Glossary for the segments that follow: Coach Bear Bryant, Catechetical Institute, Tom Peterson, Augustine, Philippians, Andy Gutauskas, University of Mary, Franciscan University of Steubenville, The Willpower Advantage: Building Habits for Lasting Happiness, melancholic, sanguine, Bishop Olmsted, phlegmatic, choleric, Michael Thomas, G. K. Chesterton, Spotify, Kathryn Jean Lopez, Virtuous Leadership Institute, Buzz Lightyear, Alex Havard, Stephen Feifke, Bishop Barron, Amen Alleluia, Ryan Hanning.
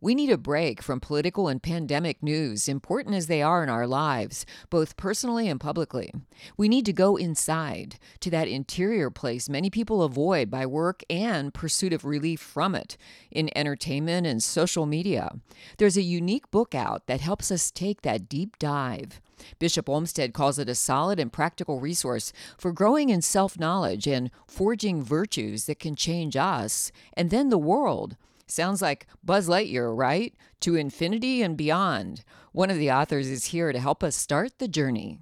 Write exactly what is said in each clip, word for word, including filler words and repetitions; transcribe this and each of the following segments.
We need a break from political and pandemic news, important as they are in our lives, both personally and publicly. We need to go inside, to that interior place many people avoid by work and pursuit of relief from it, in entertainment and social media. There's a unique book out that helps us take that deep dive. Bishop Olmsted calls it a solid and practical resource for growing in self-knowledge and forging virtues that can change us and then the world. Sounds like Buzz Lightyear, right? To infinity and beyond. One of the authors is here to help us start the journey.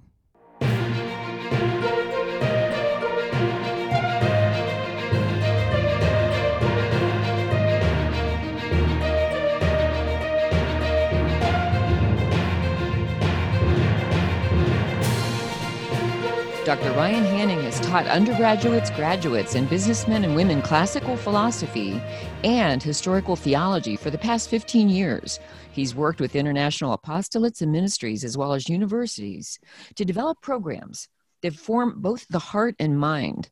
Doctor Ryan Hand has taught undergraduates, graduates, and businessmen and women classical philosophy and historical theology for the past fifteen years. He's worked with international apostolates and ministries as well as universities to develop programs that form both the heart and mind.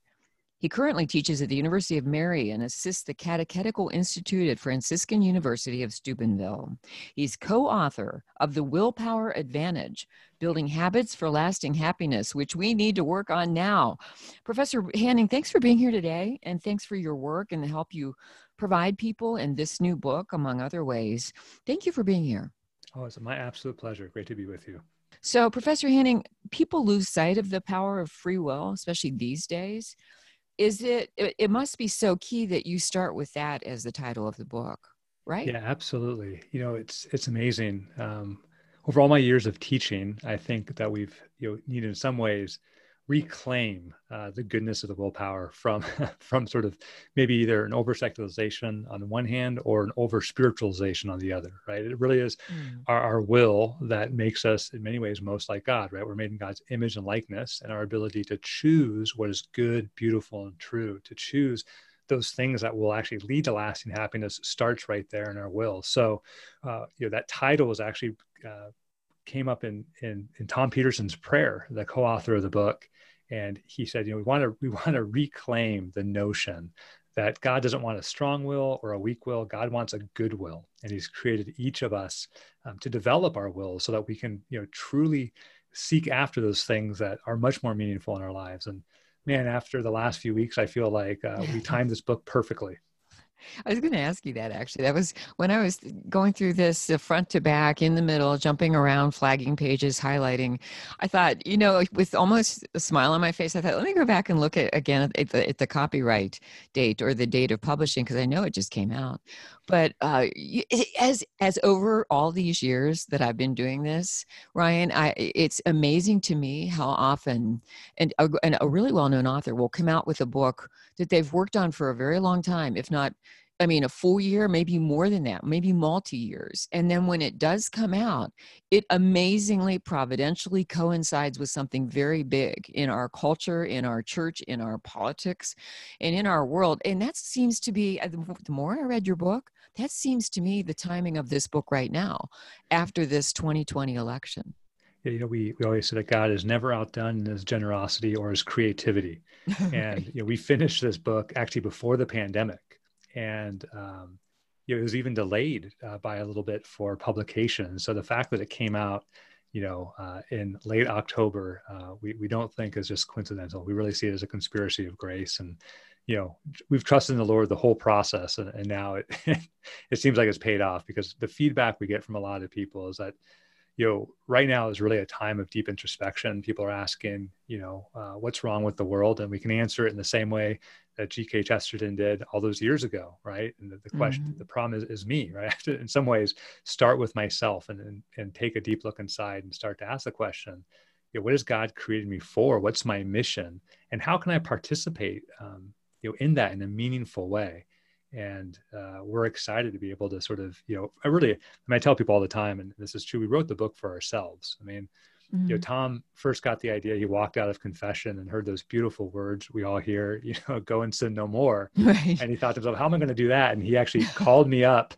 He currently teaches at the University of Mary and assists the Catechetical Institute at Franciscan University of Steubenville. He's co-author of The Willpower Advantage: Building Habits for Lasting Happiness, which we need to work on now. Professor Hanning, thanks for being here today, and thanks for your work and the help you provide people in this new book, among other ways. Thank you for being here. Oh, it's my absolute pleasure. Great to be with you. So, Professor Hanning, people lose sight of the power of free will, especially these days. Is it, it must be so key that you start with that as the title of the book, right? Yeah, absolutely. You know, it's, it's amazing. Um, over all my years of teaching, I think that we've, you know, needed in some ways reclaim uh, the goodness of the willpower from, from sort of maybe either an over-secularization on the one hand or an over-spiritualization on the other, right? It really is mm. our, our will that makes us in many ways most like God, right? We're made in God's image and likeness, and our ability to choose what is good, beautiful, and true, to choose those things that will actually lead to lasting happiness starts right there in our will. So, uh, you know, that title is actually uh, came up in, in, in Tom Peterson's prayer, the co-author of the book. And he said, you know, we want to, we want to reclaim the notion that God doesn't want a strong will or a weak will. God wants a good will. And he's created each of us um, to develop our will so that we can, you know, truly seek after those things that are much more meaningful in our lives. And man, after the last few weeks, I feel like uh, we timed this book perfectly. I was going to ask you that, actually. That was when I was going through this uh, front to back, in the middle, jumping around, flagging pages, highlighting. I thought, you know, with almost a smile on my face, I thought, let me go back and look at again at the, at the copyright date or the date of publishing, because I know it just came out. But uh, as as over all these years that I've been doing this, Ryan, I, it's amazing to me how often and a, and a really well-known author will come out with a book that they've worked on for a very long time, if not, I mean, a full year, maybe more than that, maybe multi-years. And then when it does come out, it amazingly, providentially coincides with something very big in our culture, in our church, in our politics, and in our world. And that seems to be, the more I read your book, that seems to me the timing of this book right now, after this twenty twenty election. You know, we, we always say that God is never outdone in his generosity or his creativity. And, you know, we finished this book actually before the pandemic. And um, you know, it was even delayed uh, by a little bit for publication. So the fact that it came out, you know, uh, in late October, uh, we we don't think is just coincidental. We really see it as a conspiracy of grace. And you know, we've trusted in the Lord the whole process, and, and now it it seems like it's paid off, because the feedback we get from a lot of people is that, you know, right now is really a time of deep introspection. People are asking, you know, uh, what's wrong with the world? And we can answer it in the same way that G. K. Chesterton did all those years ago, right? And the, the question, mm-hmm. the problem is, is me, right? I have to, in some ways, start with myself and, and and take a deep look inside and start to ask the question, you know, what has God created me for? What's my mission? And how can I participate, um, you know, in that in a meaningful way? And uh, we're excited to be able to sort of, you know, I really, I mean, I tell people all the time, and this is true, we wrote the book for ourselves. I mean, mm-hmm. you know, Tom first got the idea, he walked out of confession and heard those beautiful words we all hear, you know, go and sin no more. Right. And he thought to himself, how am I going to do that? And he actually called me up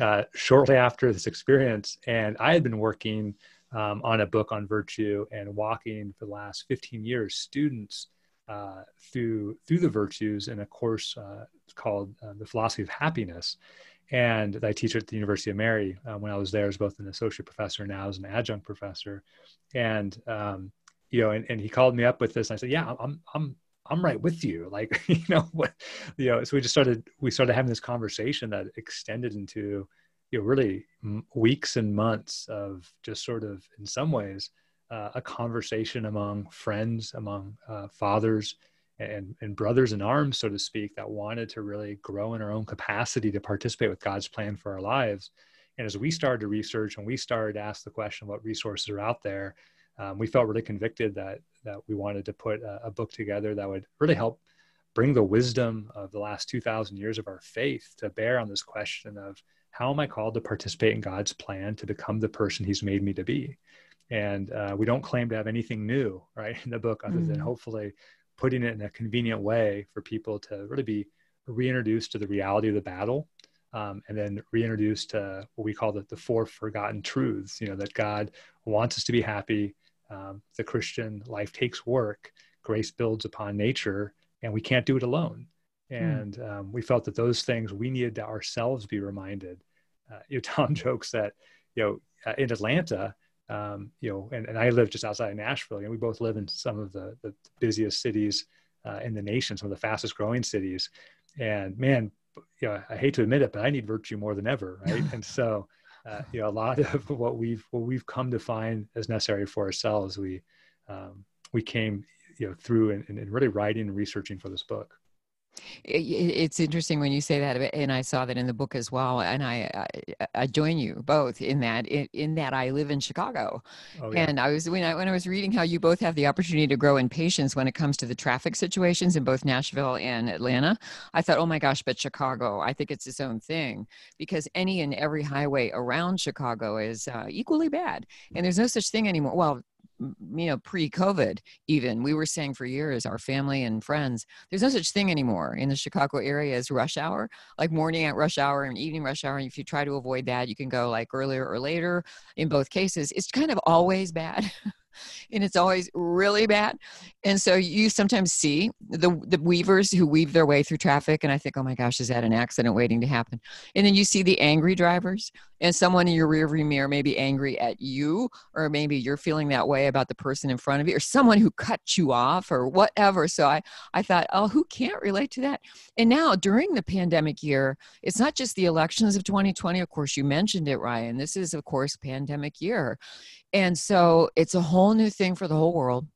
uh, shortly after this experience. And I had been working um, on a book on virtue and walking for the last fifteen years, students Uh, through through the virtues in a course uh, called uh, The Philosophy of Happiness. And I teach at the University of Mary. Uh, when I was there as both an associate professor, now as an adjunct professor. And, um, you know, and, and he called me up with this, and I said, yeah, I'm, I'm, I'm right with you. Like, you know, what, you know, so we just started, we started having this conversation that extended into, you know, really weeks and months of just sort of, in some ways, uh, a conversation among friends, among uh, fathers, and, and brothers in arms, so to speak, that wanted to really grow in our own capacity to participate with God's plan for our lives. And as we started to research and we started to ask the question, what resources are out there, um, we felt really convicted that that we wanted to put a, a book together that would really help bring the wisdom of the last two thousand years of our faith to bear on this question of, how am I called to participate in God's plan to become the person he's made me to be? And uh, we don't claim to have anything new, right, in the book, other mm-hmm. than hopefully putting it in a convenient way for people to really be reintroduced to the reality of the battle, um, and then reintroduced to what we call the, the four forgotten truths, you know, that God wants us to be happy. Um, the Christian life takes work. Grace builds upon nature, and we can't do it alone. And mm. um, we felt that those things we needed to ourselves be reminded. Uh, you know, Tom jokes that, you know, uh, in Atlanta, Um, you know, and, and I live just outside of Nashville, and you know, we both live in some of the, the busiest cities uh, in the nation, some of the fastest growing cities. And man, you know, I hate to admit it, but I need virtue more than ever, right? And so, uh, you know, a lot of what we've what we've come to find as necessary for ourselves, we um, we came, you know, through and, and really writing and researching for this book. It's interesting when you say that, and I saw that in the book as well. And I, I, I join you both in that. In, in that, I live in Chicago, oh, yeah. and I was when I when I was reading how you both have the opportunity to grow in patience when it comes to the traffic situations in both Nashville and Atlanta. I thought, oh my gosh, but Chicago, I think it's its own thing, because any and every highway around Chicago is uh, equally bad, and there's no such thing anymore. Well, you know, pre-COVID even, we were saying for years, our family and friends, there's no such thing anymore in the Chicago area as rush hour, like morning at rush hour and evening rush hour. And if you try to avoid that, you can go like earlier or later. In both cases, it's kind of always bad. And it's always really bad. And so you sometimes see the, the weavers who weave their way through traffic. And I think, oh my gosh, is that an accident waiting to happen? And then you see the angry drivers, and someone in your rearview mirror may be angry at you, or maybe you're feeling that way about the person in front of you, or someone who cut you off or whatever. So I, I thought, oh, who can't relate to that? And now during the pandemic year, it's not just the elections of twenty twenty. Of course, you mentioned it, Ryan. This is, of course, pandemic year. And so it's a whole new thing for the whole world,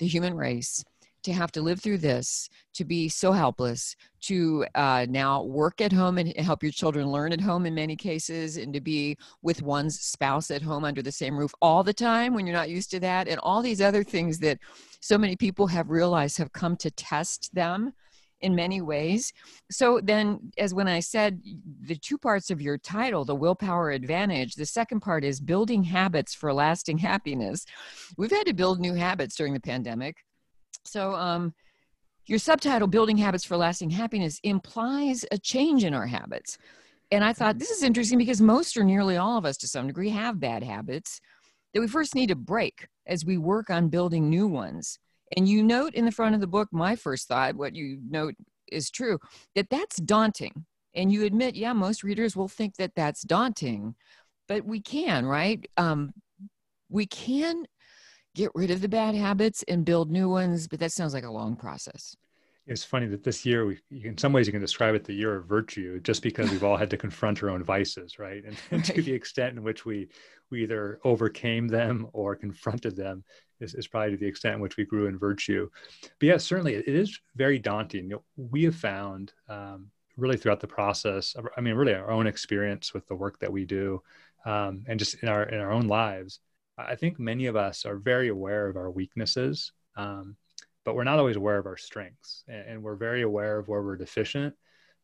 the human race, to have to live through this, to be so helpless, to uh, now work at home and help your children learn at home in many cases, and to be with one's spouse at home under the same roof all the time when you're not used to that, and all these other things that so many people have realized have come to test them in many ways. So then, as when I said, the two parts of your title, The Willpower Advantage, the second part is Building Habits for Lasting Happiness. We've had to build new habits during the pandemic. So um, your subtitle, Building Habits for Lasting Happiness, implies a change in our habits. And I thought, this is interesting, because most or nearly all of us to some degree have bad habits that we first need to break as we work on building new ones. And you note in the front of the book, my first thought, what you note is true, that that's daunting. And you admit, yeah, most readers will think that that's daunting, but we can, right? Um, we can get rid of the bad habits and build new ones, but that sounds like a long process. It's funny that this year, we, in some ways you can describe it the year of virtue, just because we've all had to confront our own vices, right? And, and to the extent in which we we either overcame them or confronted them is, is probably to the extent in which we grew in virtue. But yeah, certainly it is very daunting. You know, we have found um, really throughout the process, I mean, really our own experience with the work that we do, um, and just in our, in our own lives, I think many of us are very aware of our weaknesses, um, but we're not always aware of our strengths, and, and we're very aware of where we're deficient,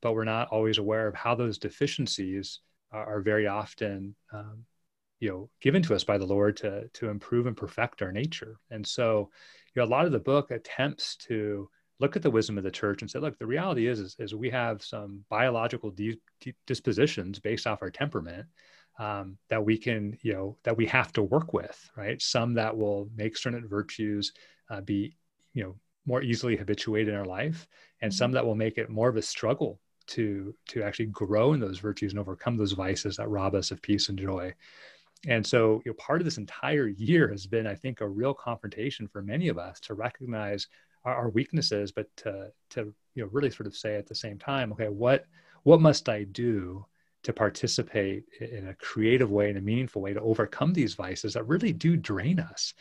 but we're not always aware of how those deficiencies are, are very often, um, you know, given to us by the Lord to, to improve and perfect our nature. And so, you know, a lot of the book attempts to look at the wisdom of the church and say, look, the reality is, is, is we have some biological de- de- dispositions based off our temperament, um, that we can, you know, that we have to work with, right? Some that will make certain virtues uh, be, you know, more easily habituated in our life, and some that will make it more of a struggle to to actually grow in those virtues and overcome those vices that rob us of peace and joy. And so, you know, part of this entire year has been, I think, a real confrontation for many of us to recognize our, our weaknesses, but to, to, you know, really sort of say at the same time, okay, what what must I do to participate in a creative way, in a meaningful way, to overcome these vices that really do drain us?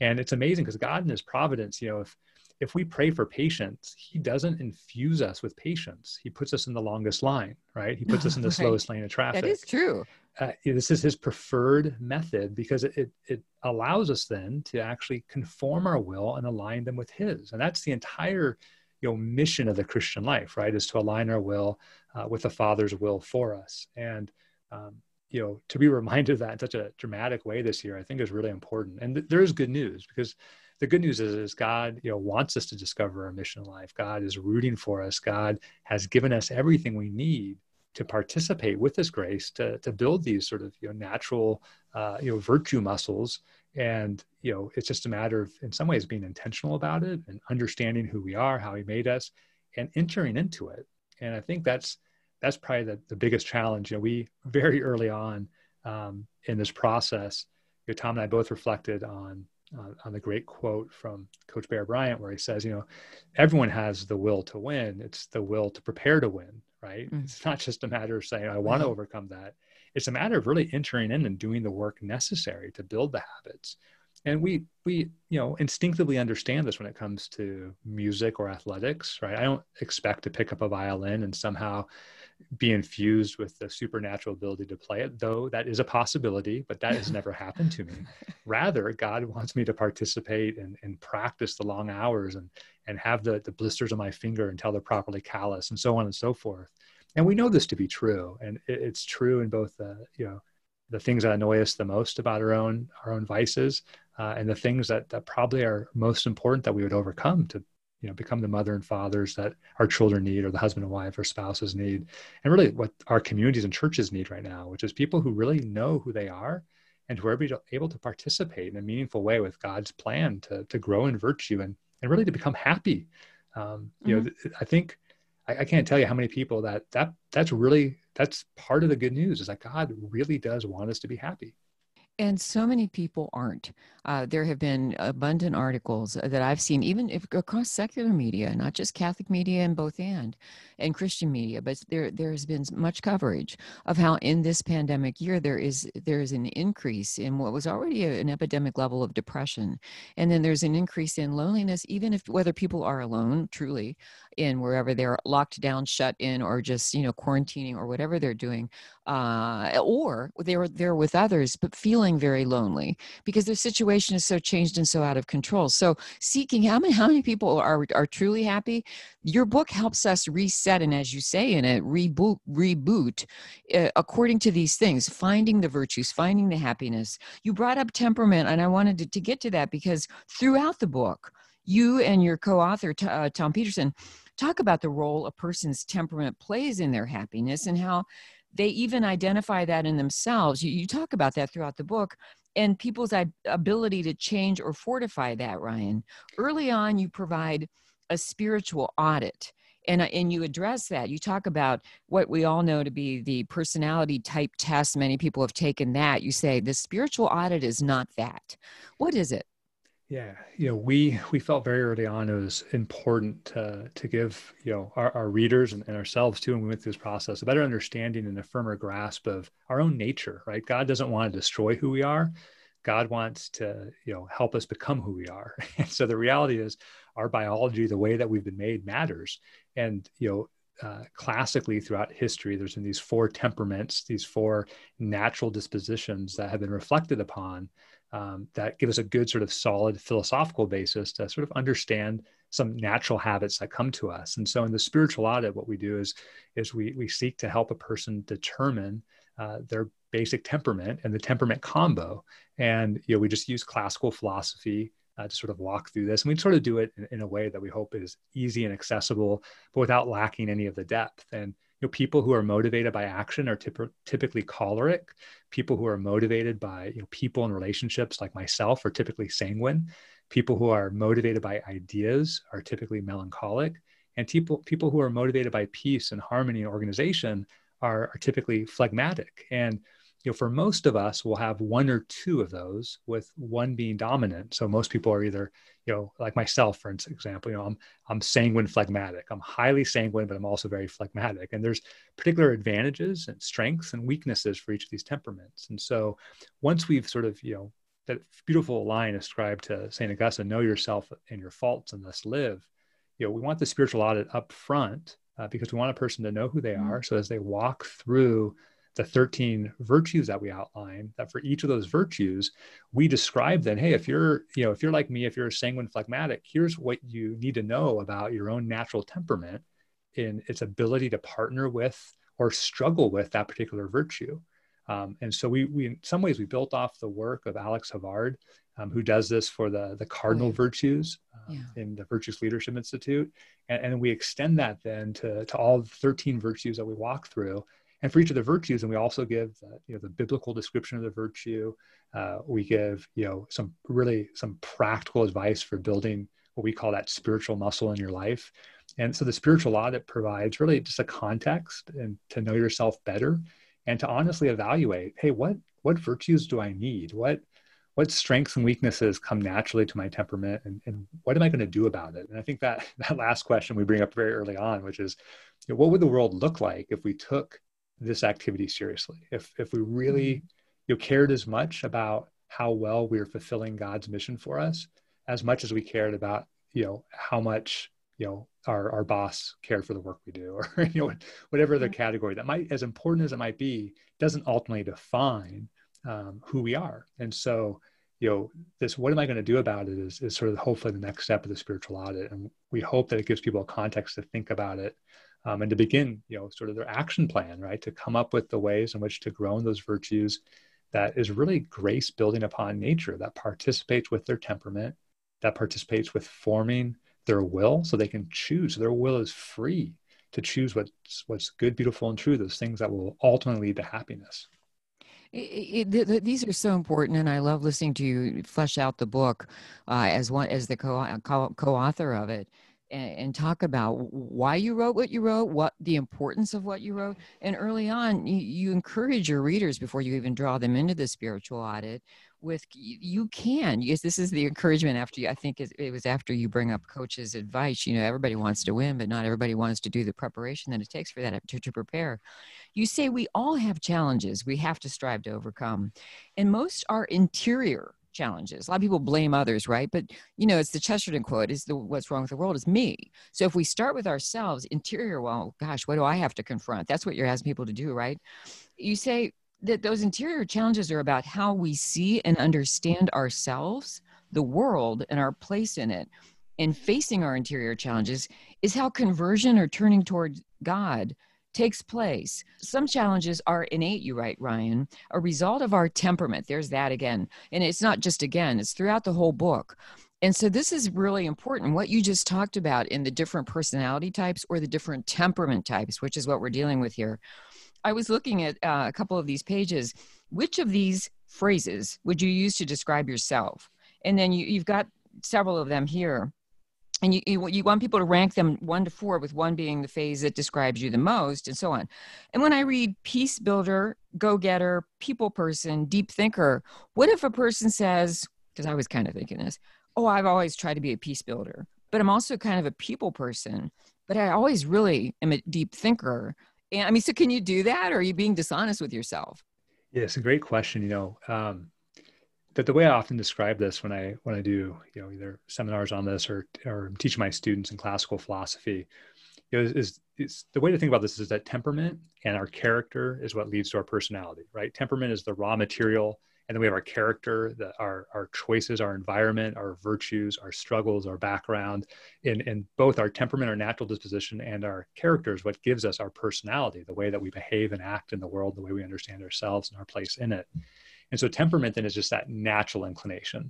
And it's amazing because God in his providence, you know, if if we pray for patience, he doesn't infuse us with patience. He puts us in the longest line, right? He puts us in the right. slowest lane of traffic. That is true. Uh, this is his preferred method because it, it, it allows us then to actually conform our will and align them with his. And that's the entire, you know, mission of the Christian life, right? Is to align our will uh, with the Father's will for us. And, um, you know, to be reminded of that in such a dramatic way this year, I think is really important. And th- there is good news, because the good news is, is God, you know, wants us to discover our mission in life. God is rooting for us. God has given us everything we need to participate with his grace, to, to build these sort of, you know, natural, uh, you know, virtue muscles. And, you know, it's just a matter of, in some ways, being intentional about it and understanding who we are, how he made us, and entering into it. And I think that's, that's probably the, the biggest challenge. You know, we very early on um, in this process, you know, Tom and I both reflected on, Uh, on the great quote from Coach Bear Bryant, where he says, you know, everyone has the will to win. It's the will to prepare to win, right? Mm-hmm. It's not just a matter of saying, I want to overcome that. It's a matter of really entering in and doing the work necessary to build the habits. And we, we, you know, instinctively understand this when it comes to music or athletics, right? I don't expect to pick up a violin and somehow be infused with the supernatural ability to play it, though that is a possibility, but that has never happened to me. Rather, God wants me to participate and, and practice the long hours and, and have the, the blisters on my finger until they're properly callous and so on and so forth. And we know this to be true. And it, it's true in both, the, you know, the things that annoy us the most about our own, our own vices, Uh, and the things that, that probably are most important that we would overcome to, you know, become the mother and fathers that our children need, or the husband and wife or spouses need, and really what our communities and churches need right now, which is people who really know who they are and who are able to participate in a meaningful way with God's plan to, to grow in virtue and, and really to become happy. Um, you mm-hmm. know, I think, I, I can't tell you how many people that, that that's really, that's part of the good news, is that God really does want us to be happy. And so many people aren't. Uh, there have been abundant articles that I've seen, even if, across secular media, not just Catholic media and both and, and Christian media, but there there has been much coverage of how in this pandemic year, there is there is an increase in what was already a, an epidemic level of depression. And then there's an increase in loneliness, even if whether people are alone, truly, in wherever they're locked down, shut in, or just, you know, quarantining or whatever they're doing, uh, or they're, they're with others, but feeling very lonely because their situation is so changed and so out of control. So seeking how many how many people are are truly happy. Your book helps us reset, and as you say in it, reboot reboot uh, according to these things, finding the virtues, finding the happiness. You brought up temperament, and I wanted to, to get to that, because throughout the book, you and your co-author uh, Tom Peterson talk about the role a person's temperament plays in their happiness and how they even identify that in themselves. You, you talk about that throughout the book, and people's ability to change or fortify that, Ryan. Early on, you provide a spiritual audit, and, and you address that. You talk about what we all know to be the personality type test. Many people have taken that. You say the spiritual audit is not that. What is it? Yeah, you know, we we felt very early on it was important uh, to give, you know, our, our readers and, and ourselves too, when we went through this process, a better understanding and a firmer grasp of our own nature, right? God doesn't want to destroy who we are. God wants to, you know, help us become who we are. And so the reality is our biology, the way that we've been made, matters. And, you know, Uh, classically throughout history, there's been these four temperaments, these four natural dispositions that have been reflected upon um, that give us a good sort of solid philosophical basis to sort of understand some natural habits that come to us. And so in the spiritual audit, what we do is, is we, we seek to help a person determine uh, their basic temperament and the temperament combo. And, you know, we just use classical philosophy Uh, to sort of walk through this. And we sort of do it in, in a way that we hope is easy and accessible, but without lacking any of the depth. And, you know, people who are motivated by action are typ- typically choleric. People who are motivated by, you know, people and relationships like myself are typically sanguine. People who are motivated by ideas are typically melancholic. And people, people who are motivated by peace and harmony in organization are, are typically phlegmatic. And you know, for most of us, we'll have one or two of those, with one being dominant. So most people are either, you know, like myself, for example, you know, I'm, I'm sanguine phlegmatic. I'm highly sanguine, but I'm also very phlegmatic. And there's particular advantages and strengths and weaknesses for each of these temperaments. And so once we've sort of, you know, that beautiful line ascribed to Saint Augustine, know yourself and your faults and thus live. You know, we want the spiritual audit up front uh, because we want a person to know who they are. So as they walk through the thirteen virtues that we outline, that for each of those virtues, we describe then, hey, if you're, you know, if you're like me, if you're a sanguine phlegmatic, here's what you need to know about your own natural temperament in its ability to partner with or struggle with that particular virtue. Um, and so we, we, in some ways, we built off the work of Alex Havard, um, who does this for the, the cardinal oh, yeah. virtues uh, yeah. in the Virtuous Leadership Institute. And, and we extend that then to, to all thirteen virtues that we walk through. And for each of the virtues, and we also give the, you know, the biblical description of the virtue. Uh, we give, you know, some really some practical advice for building what we call that spiritual muscle in your life. And so the spiritual law that provides really just a context and to know yourself better. And to honestly evaluate, hey, what what virtues do I need? What what strengths and weaknesses come naturally to my temperament, and, and what am I going to do about it? And I think that that last question we bring up very early on, which is, you know, what would the world look like if we took this activity seriously? If if we really you know, cared as much about how well we were fulfilling God's mission for us, as much as we cared about you know how much you know. Our, our boss cared for the work we do, or you know, whatever other category that might, as important as it might be, doesn't ultimately define um, who we are. And so, you know, this, what am I going to do about it is, is sort of hopefully the next step of the spiritual audit. And we hope that it gives people a context to think about it um, and to begin, you know, sort of their action plan, right? To come up with the ways in which to grow in those virtues that is really grace building upon nature, that participates with their temperament, that participates with forming their will, so they can choose. Their will is free to choose what's, what's good, beautiful, and true, those things that will ultimately lead to happiness. It, it, th- these are so important, and I love listening to you flesh out the book uh, as one as the co- co- co-author of it, and, and talk about why you wrote what you wrote, what the importance of what you wrote. And early on, you, you encourage your readers, before you even draw them into the spiritual audit, with you can, yes, this is the encouragement after you, I think it was after you bring up Coach's advice, you know, everybody wants to win, but not everybody wants to do the preparation that it takes for that to, to prepare. You say we all have challenges we have to strive to overcome, and most are interior challenges. A lot of people blame others, right? But you know, it's the Chesterton quote, is the what's wrong with the world is me. So if we start with ourselves, interior, well, gosh, what do I have to confront? That's what you're asking people to do, right? You say that those interior challenges are about how we see and understand ourselves, the world, and our place in it. And facing our interior challenges is how conversion or turning toward God takes place. Some challenges are innate, you write, Ryan, a result of our temperament. There's that again. And it's not just again, it's throughout the whole book. And so this is really important, what you just talked about in the different personality types or the different temperament types, which is what we're dealing with here. I was looking at uh, a couple of these pages. Which of these phrases would you use to describe yourself? And then you, you've got several of them here. And you, you, you want people to rank them one to four, with one being the phase that describes you the most, and so on. And when I read peace builder, go-getter, people person, deep thinker, what if a person says, because I was kind of thinking this, oh, I've always tried to be a peace builder, but I'm also kind of a people person, but I always really am a deep thinker. And I mean, so can you do that, or are you being dishonest with yourself? Yeah, it's a great question. You know, um, that the way I often describe this when I when I do, you know, either seminars on this or or teach my students in classical philosophy, you know, is, is, is the way to think about this is that temperament and our character is what leads to our personality, right? Temperament is the raw material, and then we have our character, the, our our choices, our environment, our virtues, our struggles, our background, and, and both our temperament, our natural disposition, and our character is what gives us our personality, the way that we behave and act in the world, the way we understand ourselves and our place in it. And so temperament then is just that natural inclination.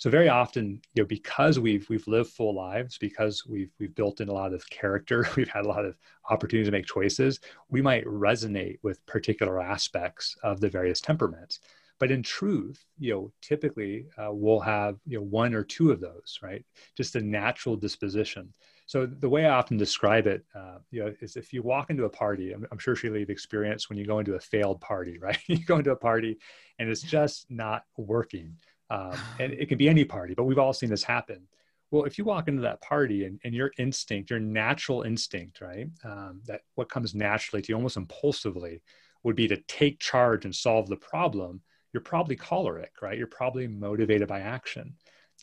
So very often, you know, because we've we've lived full lives, because we've we've built in a lot of character, we've had a lot of opportunities to make choices, we might resonate with particular aspects of the various temperaments. But in truth, you know, typically uh, we'll have, you know, one or two of those, right? Just a natural disposition. So the way I often describe it, uh, you know, is if you walk into a party, I'm, I'm sure Sheila, you've experienced when you go into a failed party, right? You go into a party and it's just not working. Um, and it can be any party, but we've all seen this happen. Well, if you walk into that party and, and your instinct, your natural instinct, right, um, that what comes naturally to you almost impulsively would be to take charge and solve the problem, you're probably choleric, right? You're probably motivated by action.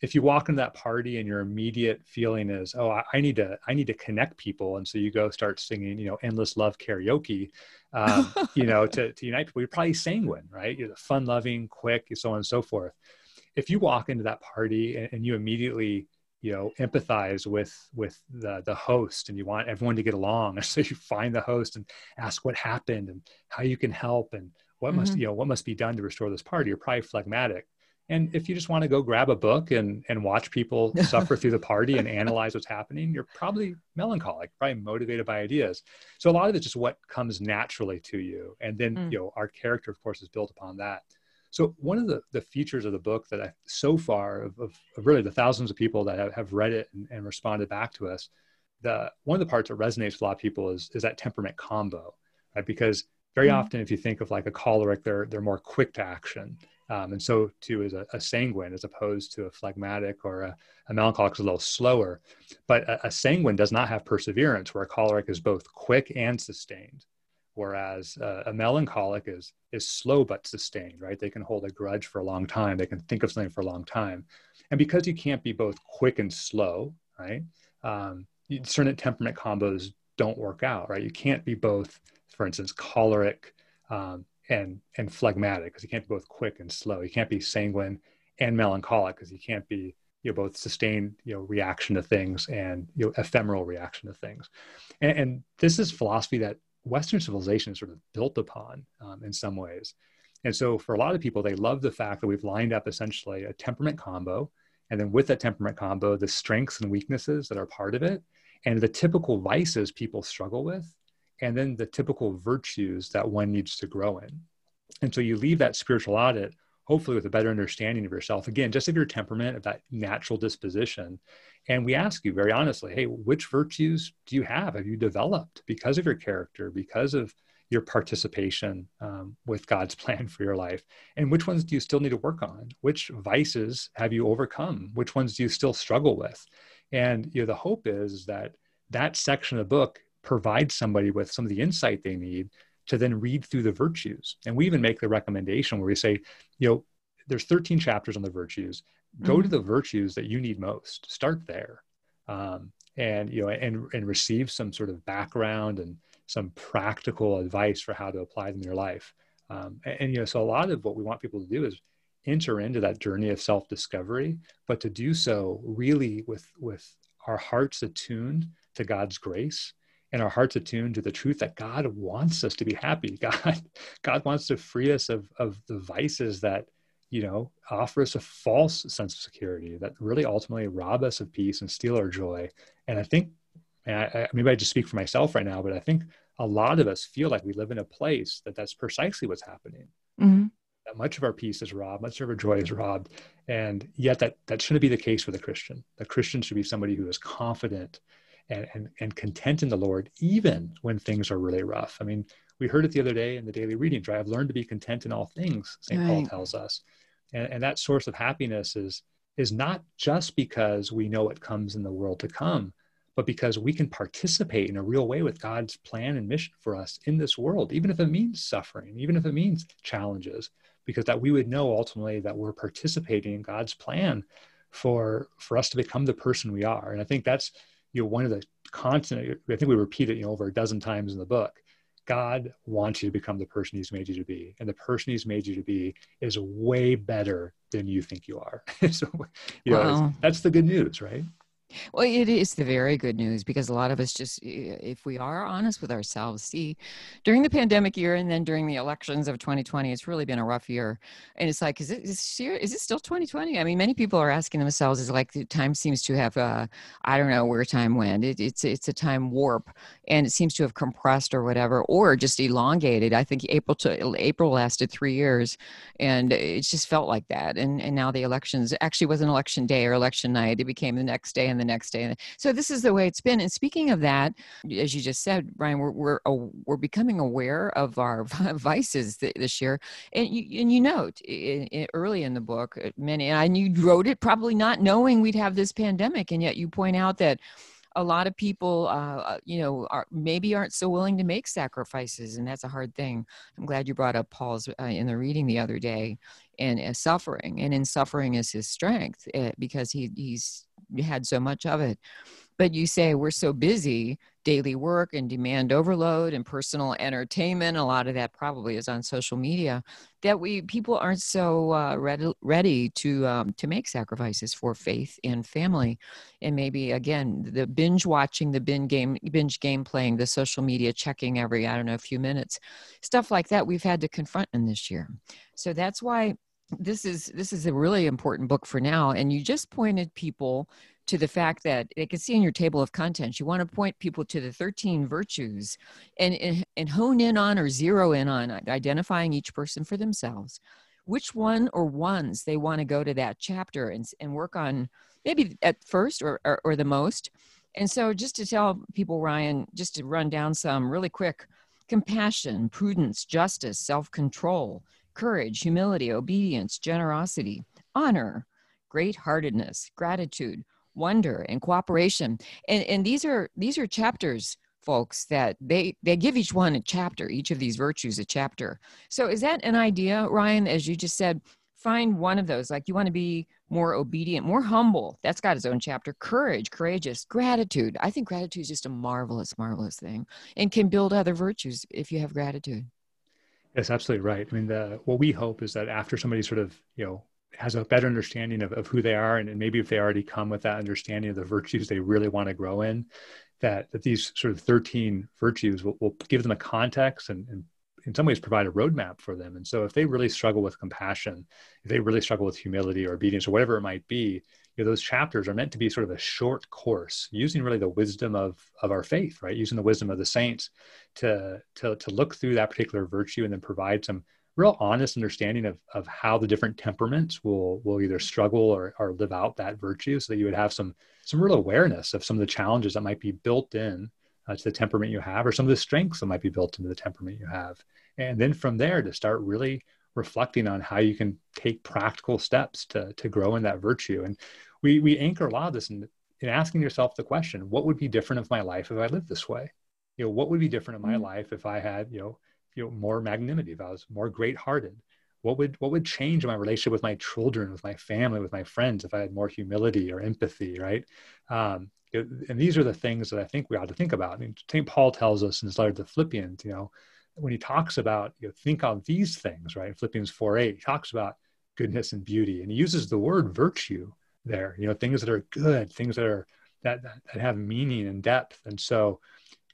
If you walk into that party and your immediate feeling is, oh, I, I need to, I need to connect people. And so you go start singing, you know, endless love karaoke, um, you know, to, to unite people, you're probably sanguine, right? You're the fun loving, quick, and so on and so forth. If you walk into that party and, and you immediately, you know, empathize with, with the, the host and you want everyone to get along. And so you find the host and ask what happened and how you can help and what mm-hmm. must, you know, what must be done to restore this party. You're probably phlegmatic. And if you just want to go grab a book and, and watch people suffer through the party and analyze what's happening, you're probably melancholic, probably motivated by ideas. So a lot of it's just what comes naturally to you. And then, mm. you know, our character, of course, is built upon that. So one of the, the features of the book that I, so far of, of, of really the thousands of people that have, have read it and, and responded back to us, the one of the parts that resonates with a lot of people is, is that temperament combo, right? Because very mm. often, if you think of like a choleric, they're, they're more quick to action. Um, and so too is a, a sanguine as opposed to a phlegmatic or a, a melancholic is a little slower, but a, a sanguine does not have perseverance where a choleric is both quick and sustained. Whereas uh, a melancholic is, is slow, but sustained, right? They can hold a grudge for a long time. They can think of something for a long time. And because you can't be both quick and slow, right? Um, certain temperament combos don't work out, right? You can't be both, for instance, choleric, um, And, and phlegmatic because you can't be both quick and slow. You can't be sanguine and melancholic because you can't be, you know, both sustained, you know, reaction to things and, you know, ephemeral reaction to things. And, and this is philosophy that Western civilization is sort of built upon um, in some ways. And so for a lot of people, they love the fact that we've lined up essentially a temperament combo. And then with that temperament combo, the strengths and weaknesses that are part of it and the typical vices people struggle with, and then the typical virtues that one needs to grow in. And so you leave that spiritual audit, hopefully with a better understanding of yourself, again, just of your temperament, of that natural disposition. And we ask you very honestly, hey, which virtues do you have? Have you developed because of your character, because of your participation um, with God's plan for your life? And which ones do you still need to work on? Which vices have you overcome? Which ones do you still struggle with? And, you know, the hope is that that section of the book provide somebody with some of the insight they need to then read through the virtues. And we even make the recommendation where we say, you know, there's thirteen chapters on the virtues, go mm-hmm. to the virtues that you need most, start there. Um, and, you know, and, and receive some sort of background and some practical advice for how to apply them in your life. Um, and, and, you know, so a lot of what we want people to do is enter into that journey of self-discovery, but to do so really with, with our hearts attuned to God's grace, and our hearts attuned to the truth that God wants us to be happy. God, God wants to free us of, of the vices that, you know, offer us a false sense of security that really ultimately rob us of peace and steal our joy. And I think, and I, I, maybe I just speak for myself right now, but I think a lot of us feel like we live in a place that that's precisely what's happening. Mm-hmm. That much of our peace is robbed, much of our joy is robbed. And yet that, that shouldn't be the case for the Christian. The Christian should be somebody who is confident And, and, and content in the Lord, even when things are really rough. I mean, we heard it the other day in the daily readings, right? I've learned to be content in all things, Saint Right. Paul tells us. And, and that source of happiness is, is not just because we know it comes in the world to come, but because we can participate in a real way with God's plan and mission for us in this world, even if it means suffering, even if it means challenges, because that we would know ultimately that we're participating in God's plan for, for us to become the person we are. And I think that's, you know, one of the constant, I think we repeat it, you know, over a dozen times in the book, God wants you to become the person he's made you to be. And the person he's made you to be is way better than you think you are. So, you know, wow. That's the good news, right? Well, it is the very good news, because a lot of us just, if we are honest with ourselves, see, during the pandemic year and then during the elections of twenty twenty, it's really been a rough year. And it's like, is it, is it still twenty twenty? I mean, many people are asking themselves, is like, the time seems to have, uh, I don't know where time went. It, it's, it's a time warp, and it seems to have compressed or whatever, or just elongated. I think April to April lasted three years and it just felt like that. And, and now the elections actually wasn't election day or election night. It became the next day and the next day. So this is the way it's been. And speaking of that, as you just said, Brian, we're we're, we're becoming aware of our vices this year. And you, and you note in, in, early in the book, many, and you wrote it probably not knowing we'd have this pandemic, and yet you point out that a lot of people, uh, you know, are, maybe aren't so willing to make sacrifices, and that's a hard thing. I'm glad you brought up Paul's uh, in the reading the other day, and uh, suffering, and in suffering is his strength, uh, because he he's had so much of it. But you say we're so busy, daily work and demand overload and personal entertainment, a lot of that probably is on social media, that we people aren't so uh, ready, ready to um, to make sacrifices for faith and family. And maybe, again, the binge watching, the binge game, binge game playing, the social media checking every, I don't know, a few minutes, stuff like that we've had to confront in this year. So that's why this is this is a really important book for now. And you just pointed people to the fact that they can see in your table of contents, you want to point people to the thirteen virtues and, and, and hone in on or zero in on identifying each person for themselves, which one or ones they want to go to that chapter and, and work on, maybe at first or, or, or the most. And so just to tell people, Ryan, just to run down some really quick: compassion, prudence, justice, self-control, courage, humility, obedience, generosity, honor, great-heartedness, gratitude, wonder, and cooperation. And, and these are these are chapters, folks, that they, they give each one a chapter, each of these virtues a chapter. So is that an idea, Ryan? As you just said, find one of those. Like, you want to be more obedient, more humble. That's got its own chapter. Courage, courageous, gratitude. I think gratitude is just a marvelous, marvelous thing, and can build other virtues if you have gratitude. Yes, absolutely right. I mean, the, what we hope is that after somebody sort of, you know, has a better understanding of, of who they are, and, and maybe if they already come with that understanding of the virtues they really want to grow in, that, that these sort of thirteen virtues will, will give them a context and, and in some ways provide a roadmap for them. And so if they really struggle with compassion, if they really struggle with humility or obedience or whatever it might be, you know, those chapters are meant to be sort of a short course, using really the wisdom of, of our faith, right? Using the wisdom of the saints to, to, to look through that particular virtue and then provide some real honest understanding of, of how the different temperaments will, will either struggle or, or live out that virtue, so that you would have some, some real awareness of some of the challenges that might be built in uh, to the temperament you have, or some of the strengths that might be built into the temperament you have. And then from there to start really reflecting on how you can take practical steps to, to grow in that virtue. And we, we anchor a lot of this in, in asking yourself the question, what would be different of my life if I lived this way? You know, what would be different in my life if I had, you know, you know, more magnanimity, if I was more great-hearted? What would, what would change my relationship with my children, with my family, with my friends, if I had more humility or empathy, right? Um, and these are the things that I think we ought to think about. I mean, Saint Paul tells us in his letter to Philippians, you know, when he talks about, you know, think on these things, right? Philippians four eight, he talks about goodness and beauty, and he uses the word virtue there, you know, things that are good, things that are, that, that, that have meaning and depth. And so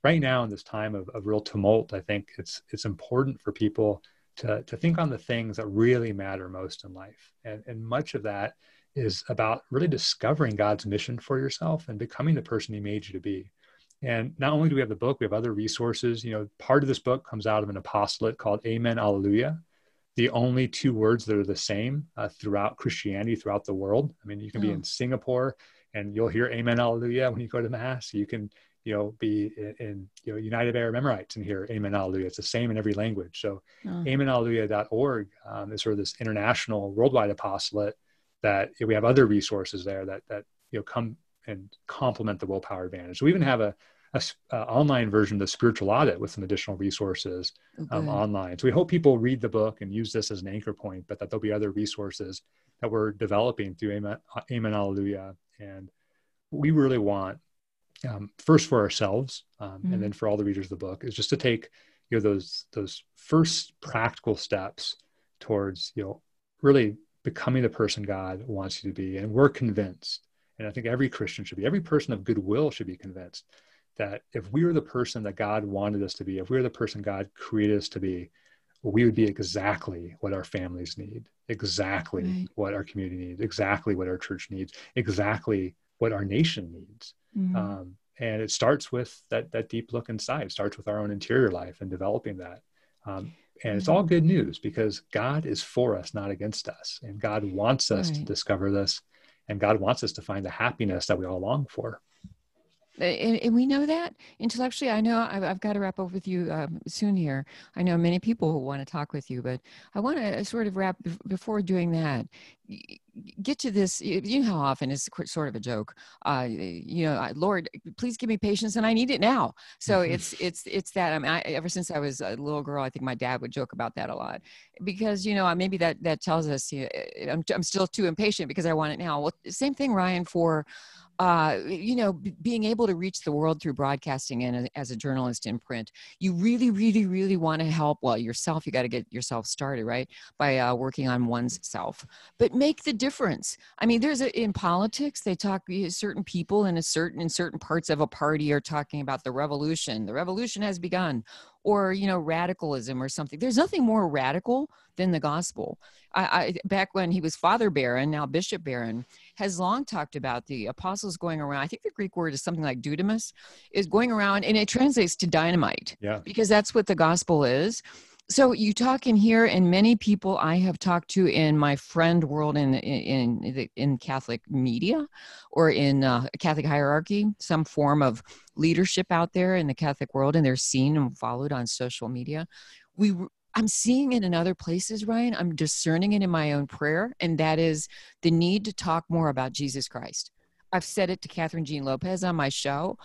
right now in this time of, of real tumult, I think it's, it's important for people to, to think on the things that really matter most in life. And, and much of that is about really discovering God's mission for yourself and becoming the person he made you to be. And not only do we have the book, we have other resources. You know, part of this book comes out of an apostolate called Amen Alleluia, the only two words that are the same uh, throughout Christianity, throughout the world. I mean, you can oh. be in Singapore and you'll hear Amen Alleluia when you go to Mass. You can, you know, be in, in you know, United Arab Emirates and hear Amen Alleluia. It's the same in every language. So oh. amen alleluia dot org um, is sort of this international worldwide apostolate that, you know, we have other resources there that, that, you know, come and complement the Willpower Advantage. So we even have a, a, a online version of the spiritual audit with some additional resources okay. um, online. So we hope people read the book and use this as an anchor point, but that there'll be other resources that we're developing through Amen, Amen Alleluia. And we really want, um, first for ourselves, um, mm-hmm. and then for all the readers of the book, is just to take, you know, those, those first practical steps towards, you know, really becoming the person God wants you to be. And we're convinced And I think every Christian should be, every person of goodwill should be convinced that if we were the person that God wanted us to be, if we were the person God created us to be, we would be exactly what our families need, exactly right. what our community needs, exactly what our church needs, exactly what our nation needs. Mm-hmm. Um, and it starts with that, that deep look inside. It starts with our own interior life and developing that. Um, and mm-hmm. it's all good news, because God is for us, not against us. And God wants us right. to discover this. And God wants us to find the happiness that we all long for. And, and we know that intellectually. I know I've, I've got to wrap up with you um, soon here. I know many people who want to talk with you, but I want to sort of wrap before doing that. Get to this. You know how often it's sort of a joke. Uh, you know, Lord, please give me patience, and I need it now. So mm-hmm. it's it's it's that. I mean, I, ever since I was a little girl, I think my dad would joke about that a lot, because you know maybe that that tells us you know, I'm I'm still too impatient because I want it now. Well, same thing, Ryan, for. Uh, you know, b- being able to reach the world through broadcasting and as a journalist in print, you really, really, really want to help. Well, yourself, you got to get yourself started, right? By uh, working on one's self, but make the difference. I mean, there's a, in politics, they talk certain people in a certain, in certain parts of a party are talking about the revolution. The revolution has begun. Or, you know, radicalism or something. There's nothing more radical than the gospel. I, I back when he was Father Barron, now Bishop Barron, has long talked about the apostles going around. I think the Greek word is something like dudamus, is going around, and it translates to dynamite, yeah. because that's what the gospel is. So you talk in here, and many people I have talked to in my friend world in in in, the, in Catholic media, or in uh, Catholic hierarchy, some form of leadership out there in the Catholic world, and they're seen and followed on social media. We, I'm seeing it in other places, Ryan. I'm discerning it in my own prayer, and that is the need to talk more about Jesus Christ. I've said it to Kathryn Jean Lopez on my show.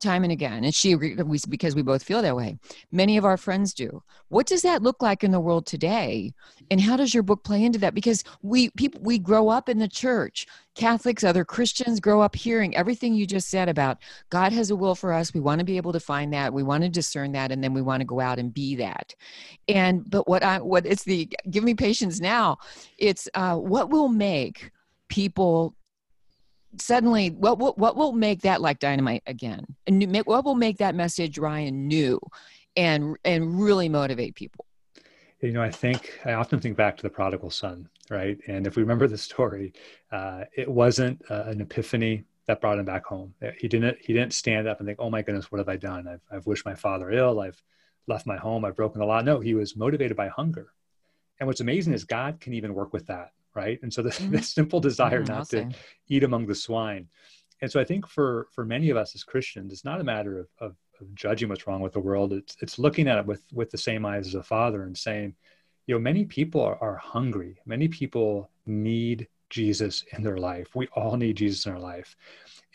Time and again, and she agreed because we both feel that way. Many of our friends do. What does that look like in the world today, and how does your book play into that? Because we people we grow up in the church. Catholics, other Christians grow up hearing everything you just said about God has a will for us. We want to be able to find that. We want to discern that, and then we want to go out and be that. And but what I what it's the give me patience now. It's uh, what will make people. Suddenly, what, what what will make that like dynamite again? And what will make that message, Ryan, new and and really motivate people? You know, I think I often think back to the prodigal son, right? And if we remember the story, uh, it wasn't uh, an epiphany that brought him back home. He didn't he didn't stand up and think, "Oh my goodness, what have I done? I've I've wished my father ill. I've left my home. I've broken the law." No, he was motivated by hunger. And what's amazing is God can even work with that. Right. And so the, mm-hmm. the simple desire mm-hmm, not awesome. to eat among the swine. And so I think for, for many of us as Christians, it's not a matter of, of, of judging what's wrong with the world. It's, it's looking at it with, with the same eyes as a father and saying, you know, many people are, are hungry. Many people need Jesus in their life. We all need Jesus in our life.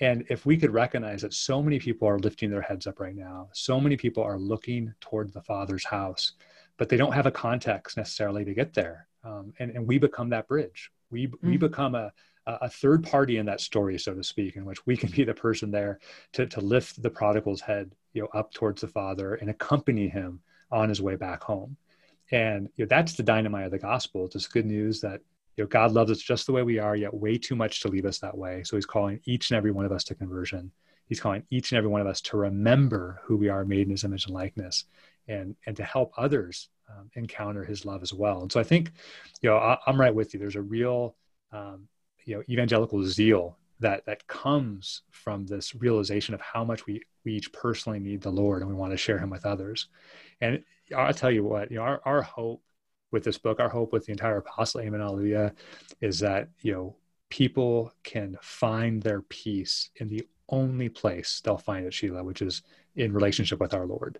And if we could recognize that so many people are lifting their heads up right now, so many people are looking toward the Father's house, but they don't have a context necessarily to get there. Um, and, and we become that bridge. We we mm. become a, a third party in that story, so to speak, in which we can be the person there to, to lift the prodigal's head, you know, up towards the Father and accompany him on his way back home. And you know, that's the dynamite of the gospel. It's good news that you know God loves us just the way we are, yet way too much to leave us that way. So he's calling each and every one of us to conversion. He's calling each and every one of us to remember who we are made in his image and likeness, and and to help others Um, encounter his love as well. And so I think, you know, I, I'm right with you. There's a real, um, you know, evangelical zeal that that comes from this realization of how much we, we each personally need the Lord, and we want to share him with others. And I'll tell you what, you know, our, our hope with this book, our hope with the entire Apostle Amen Alleluia, is that, you know, people can find their peace in the only place they'll find it, Sheila, which is in relationship with our Lord.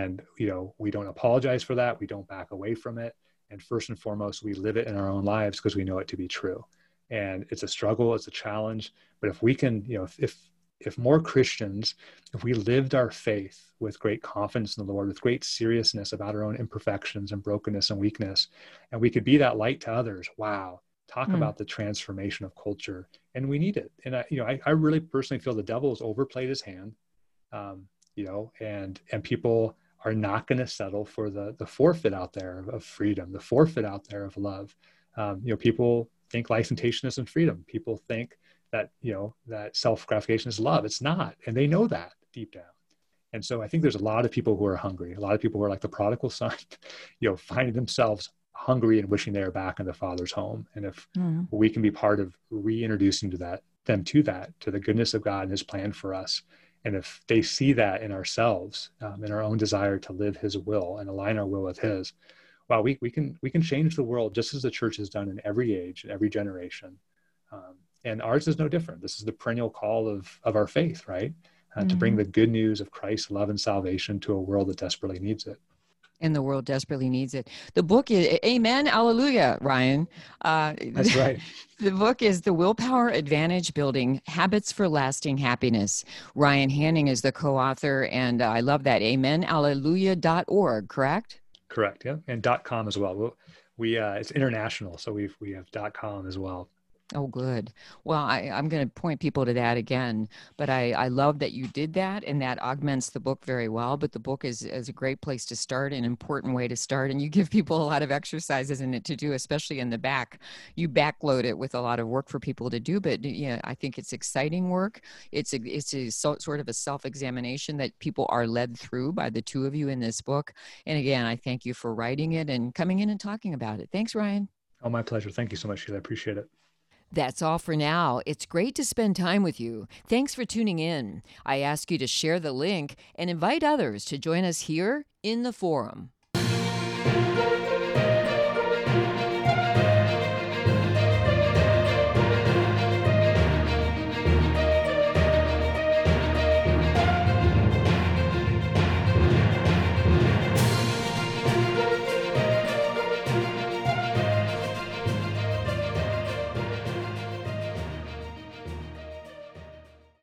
And, you know, we don't apologize for that. We don't back away from it. And first and foremost, we live it in our own lives because we know it to be true. And it's a struggle, it's a challenge. But if we can, you know, if, if, if more Christians, if we lived our faith with great confidence in the Lord, with great seriousness about our own imperfections and brokenness and weakness, and we could be that light to others, wow, talk mm. about the transformation of culture. And we need it. And I, you know, I, I really personally feel the devil has overplayed his hand. Um, You know, and and people are not going to settle for the the forfeit out there of freedom, the forfeit out there of love. Um, you know, people think licentiousness and freedom. People think that, you know, that self-gratification is love. It's not. And they know that deep down. And so I think there's a lot of people who are hungry. A lot of people who are like the prodigal son, you know, finding themselves hungry and wishing they were back in the Father's home. And if mm. we can be part of reintroducing to that, them to that, to the goodness of God and his plan for us. And if they see that in ourselves, um, in our own desire to live his will and align our will with his, well, we, we can, we can change the world just as the church has done in every age, in every generation. Um, and ours is no different. This is the perennial call of, of our faith, right? Uh, mm-hmm. To bring the good news of Christ's love and salvation to a world that desperately needs it. And the world desperately needs it. The book is Amen Alleluia, Ryan. Uh, That's right. The book is The Willpower Advantage: Building Habits for Lasting Happiness. Ryan Hanning is the co-author, and I love that. amen alleluia dot org, correct? Correct. Yeah, and .com as well. We'll we uh, it's international, so we've we have .com as well. Oh, good. Well, I, I'm going to point people to that again, but I, I love that you did that, and that augments the book very well. But the book is, is a great place to start, an important way to start, and you give people a lot of exercises in it to do, especially in the back. You backload it with a lot of work for people to do, but yeah, I think it's exciting work. It's a, it's a so, sort of a self-examination that people are led through by the two of you in this book. And again, I thank you for writing it and coming in and talking about it. Thanks, Ryan. Oh, my pleasure. Thank you so much, Sheila. I appreciate it. That's all for now. It's great to spend time with you. Thanks for tuning in. I ask you to share the link and invite others to join us here in the forum.